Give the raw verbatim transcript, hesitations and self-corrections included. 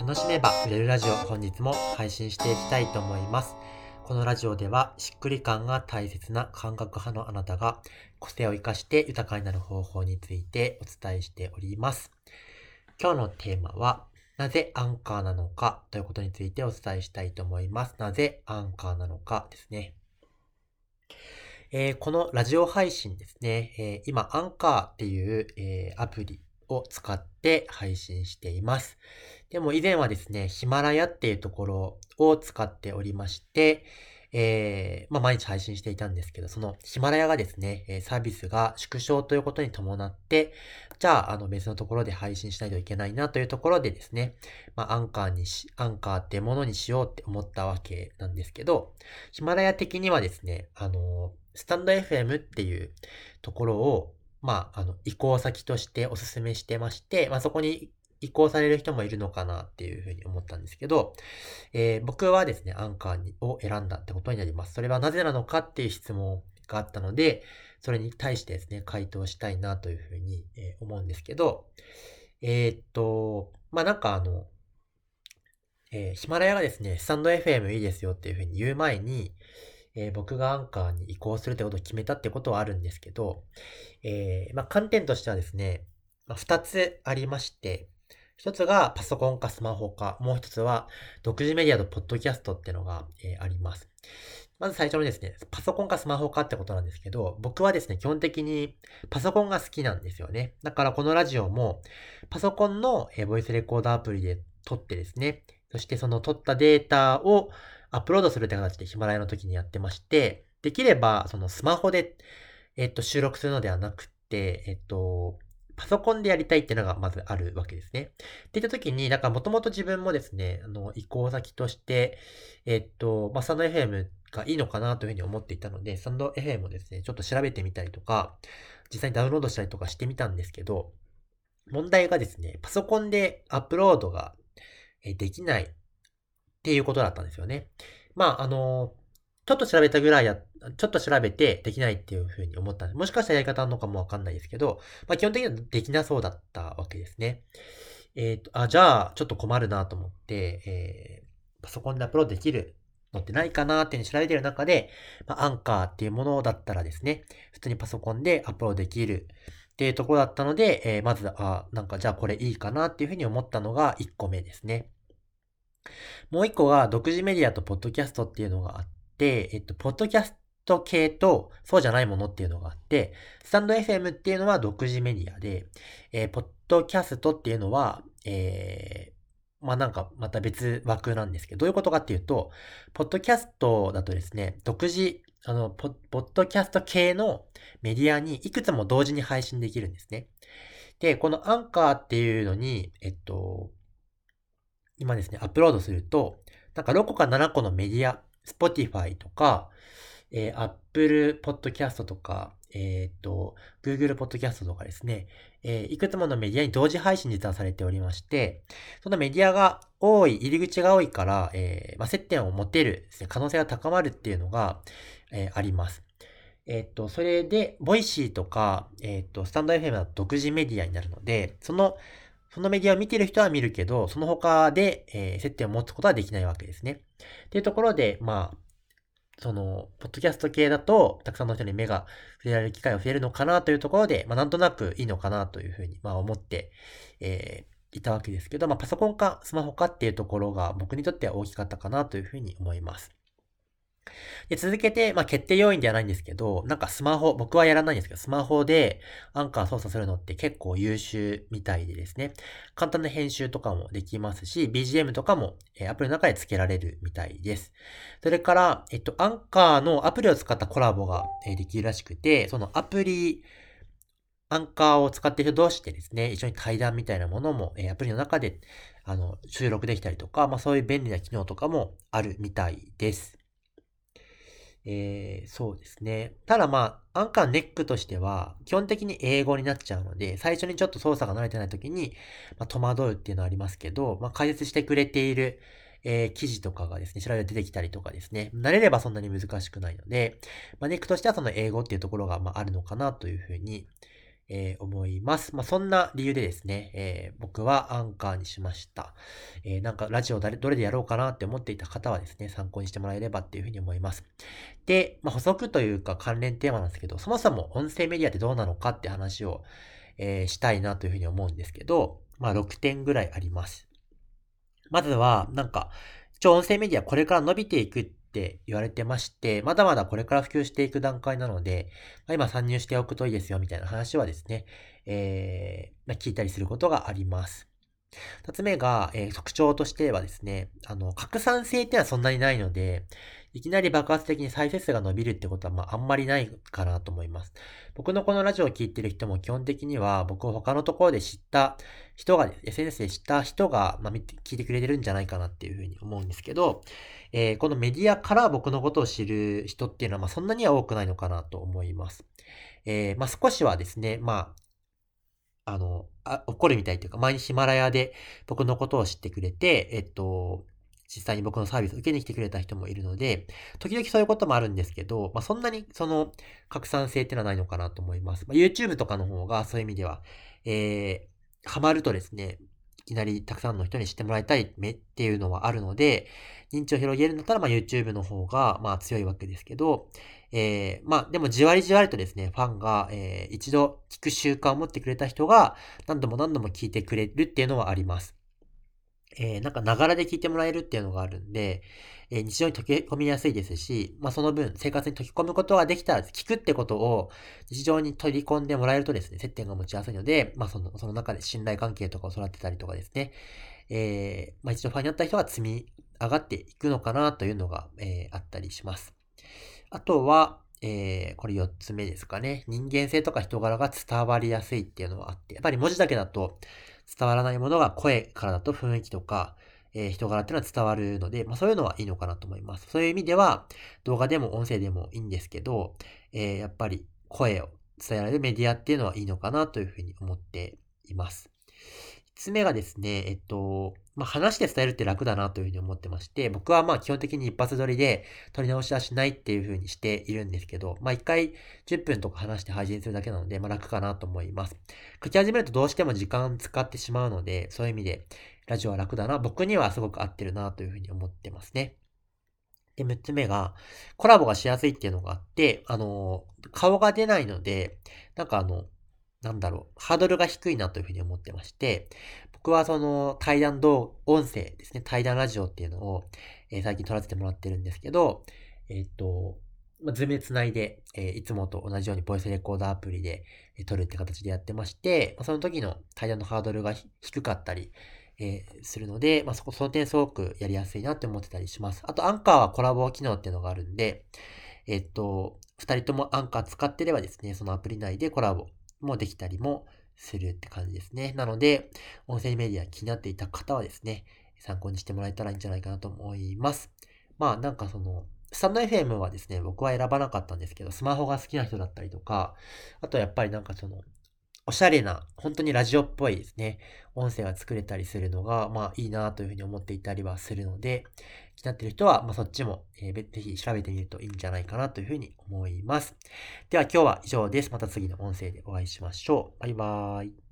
楽しめば売れるラジオ、本日も配信していきたいと思います。このラジオではしっくり感が大切な感覚派のあなたが個性を生かして豊かになる方法についてお伝えしております。今日のテーマはなぜアンカーなのかということについてお伝えしたいと思います。なぜアンカーなのかですね。えー、このラジオ配信ですね、えー、今アンカーっていう、えー、アプリを使って配信しています。でも以前はですね、ヒマラヤっていうところを使っておりまして、えーまあ、毎日配信していたんですけど、そのヒマラヤがですね、サービスが縮小ということに伴って、じゃあ、あの別のところで配信しないといけないなというところでですね、まあ、アンカーにし、アンカーってものにしようって思ったわけなんですけど、ヒマラヤ的にはですね、あの、スタンド エフエム っていうところを、まあ、あの、移行先としておすすめしてまして、まあ、そこに移行される人もいるのかなっていうふうに思ったんですけど、えー、僕はですね、アンカーを選んだってことになります。それはなぜなのかっていう質問があったので、それに対してですね、回答したいなというふうに思うんですけど、えー、っと、まあ、なんかあの、えー、ヒマラヤがですね、スタンド エフエム いいですよっていうふうに言う前に、えー、僕がアンカーに移行するってことを決めたってことはあるんですけど、えー、まあ、観点としてはですね、まあ、ふたつありまして、ひとつがパソコンかスマホか、もうひとつは独自メディアとポッドキャストっていうのが、えー、あります。まず最初のですね、パソコンかスマホかってことなんですけど、僕はですね、基本的にパソコンが好きなんですよね。だからこのラジオもパソコンの、えー、ボイスレコーダーアプリで撮ってですね、そしてその撮ったデータをアップロードするって形でヒマラヤの時にやってまして、できればそのスマホで、えっと、収録するのではなくて、えっと、パソコンでやりたいっていうのがまずあるわけですね。って言った時に、だからもともと自分もですね、あの、移行先として、えっと、まあ、スタンド エフエム がいいのかなというふうに思っていたので、スタンド エフエム をですね、ちょっと調べてみたりとか、実際にダウンロードしたりとかしてみたんですけど、問題がですね、パソコンでアップロードができないっていうことだったんですよね。まあ、あの、ちょっと調べたぐらいや、ちょっと調べてできないっていうふうに思ったんです。もしかしたらやり方あるのかもわかんないですけど、まあ、基本的にはできなそうだったわけですね。えっと、あ、じゃあ、ちょっと困るなと思って、えー、パソコンでアップロードできるのってないかなっていうのを調べてる中で、まあ、アンカーっていうものだったらですね、普通にパソコンでアップロードできるっていうところだったので、えー、まず、あ、なんかじゃあこれいいかなっていうふうに思ったのがいっこめですね。もう一個が独自メディアとポッドキャストっていうのがあって、えっと、ポッドキャスト系とそうじゃないものっていうのがあって、スタンド エフエム っていうのは独自メディアで、えー、ポッドキャストっていうのは、えー、まあ、なんかまた別枠なんですけど、どういうことかっていうと、ポッドキャストだとですね、独自、あの、ポッドキャスト系のメディアにいくつも同時に配信できるんですね。で、このアンカーっていうのに、えっと、今ですね、アップロードすると、なんかろっこかななこのメディア、Spotify とか、えー、Apple Podcast とか、えっと、Google Podcast とかですね、えー、いくつものメディアに同時配信実はされておりまして、そのメディアが多い、入り口が多いから、えー、まあ、接点を持てるですね、可能性が高まるっていうのが、えー、あります。えっと、それで、ボイシーとか、えっと、スタンド エフエム は独自メディアになるので、その、そのメディアを見てる人は見るけど、その他で、えー、接点を持つことはできないわけですね。っていうところで、まあ、その、ポッドキャスト系だと、たくさんの人に目が触れられる機会が増えるのかなというところで、まあ、なんとなくいいのかなというふうに、まあ、思って、えー、いたわけですけど、まあ、パソコンかスマホかっていうところが、僕にとっては大きかったかなというふうに思います。で、続けて、まあ、決定要因ではないんですけど、なんかスマホ、僕はやらないんですけど、スマホでアンカー操作するのって結構優秀みたいでですね、簡単な編集とかもできますし、ビージーエム とかも、えー、アプリの中で付けられるみたいです。それから、えっと、アンカーのアプリを使ったコラボが、えー、できるらしくて、そのアプリ、アンカーを使っている人同士でですね、一緒に対談みたいなものも、えー、アプリの中であの収録できたりとか、まあ、そういう便利な機能とかもあるみたいです。えー、そうですね。ただまあ、アンカーネックとしては、基本的に英語になっちゃうので、最初にちょっと操作が慣れてない時に、まあ、戸惑うっていうのはありますけど、まあ、解説してくれている、えー、記事とかがですね、調べて出てきたりとかですね、慣れればそんなに難しくないので、まあ、ネックとしてはその英語っていうところが、まあ、あるのかなというふうに、えー、思います。まあ、そんな理由でですね、えー、僕はアンカーにしました。えー、なんかラジオ誰どれでやろうかなって思っていた方はですね、参考にしてもらえればっていうふうに思います。で、まあ、補足というか関連テーマなんですけど、そもそも音声メディアってどうなのかって話を、えー、したいなというふうに思うんですけど、まあ、ろくてんぐらいあります。まずは、なんか、一応音声メディアこれから伸びていくって言われてまして、まだまだこれから普及していく段階なので、まあ、今参入しておくといいですよみたいな話はですね、えーまあ、聞いたりすることがあります。二つ目が、えー、特徴としてはですね、あの、拡散性ってのはそんなにないので、いきなり爆発的に再生数が伸びるってことは、まあ、あんまりないかなと思います。僕のこのラジオを聞いてる人も基本的には、僕を他のところで知った人が、エスエヌエス で知った人が、まあ、聞いてくれてるんじゃないかなっていうふうに思うんですけど、えー、このメディアから僕のことを知る人っていうのは、まあ、そんなには多くないのかなと思います。えー、まあ、少しはですね、まあ、あの、あ、怒るみたいというか、前にヒマラヤで僕のことを知ってくれて、えっと、実際に僕のサービスを受けに来てくれた人もいるので、時々そういうこともあるんですけど、まあ、そんなにその拡散性っていうのはないのかなと思います。まあ、YouTube とかの方がそういう意味では、えー、ハマるとですね、いきなりたくさんの人に知ってもらいたいっていうのはあるので、認知を広げるんだったら、まあ YouTube の方がまあ強いわけですけど、えー、まあでもじわりじわりとですね、ファンが、えー、一度聞く習慣を持ってくれた人が何度も何度も聞いてくれるっていうのはあります。えー、なんかながらで聞いてもらえるっていうのがあるんで、えー、日常に溶け込みやすいですし、まあその分生活に溶け込むことができたら聞くってことを日常に取り込んでもらえるとですね、接点が持ちやすいので、まあその、その中で信頼関係とかを育てたりとかですね、えー、まあ一度ファンになった人が積み上がっていくのかなというのが、えー、あったりします。あとは、えー、これよっつめですかね。人間性とか人柄が伝わりやすいっていうのはあって、やっぱり文字だけだと伝わらないものが声からだと雰囲気とか、えー、人柄っていうのは伝わるので、まあそういうのはいいのかなと思います。そういう意味では動画でも音声でもいいんですけど、えー、やっぱり声を伝えられるメディアっていうのはいいのかなというふうに思っています。みっつめがですね、えっと、まあ、話で伝えるって楽だなというふうに思ってまして、僕はまあ基本的に一発撮りで撮り直しはしないっていうふうにしているんですけど、まあ一回じゅっぷんとか話して配信するだけなので、まあ楽かなと思います。書き始めるとどうしても時間使ってしまうので、そういう意味でラジオは楽だな、僕にはすごく合ってるなというふうに思ってますね。で、むっつめが、コラボがしやすいっていうのがあって、あの、顔が出ないので、なんかあの、なんだろう、ハードルが低いなというふうに思ってまして、僕はその対談動音声ですね、対談ラジオっていうのを、えー、最近撮らせてもらってるんですけど、えー、っと、まあ、ズームで繋いで、えー、いつもと同じようにボイスレコーダーアプリで、えー、撮るって形でやってまして、まあ、その時の対談のハードルが低かったり、えー、するので、まあ、そこ、その点すごくやりやすいなって思ってたりします。あと、アンカーはコラボ機能っていうのがあるんで、えー、っと、二人ともアンカー使ってればですね、そのアプリ内でコラボ、もできたりもするって感じですね。なので、音声メディア気になっていた方はですね、参考にしてもらえたらいいんじゃないかなと思います。まあなんかその、スタンド エフエム はですね、僕は選ばなかったんですけど、スマホが好きな人だったりとか、あとやっぱりなんかその、おしゃれな、本当にラジオっぽいですね、音声が作れたりするのが、まあいいなというふうに思っていたりはするので、気になっている人は、まあそっちも、えー、ぜひ調べてみるといいんじゃないかなというふうに思います。では今日は以上です。また次の音声でお会いしましょう。バイバーイ。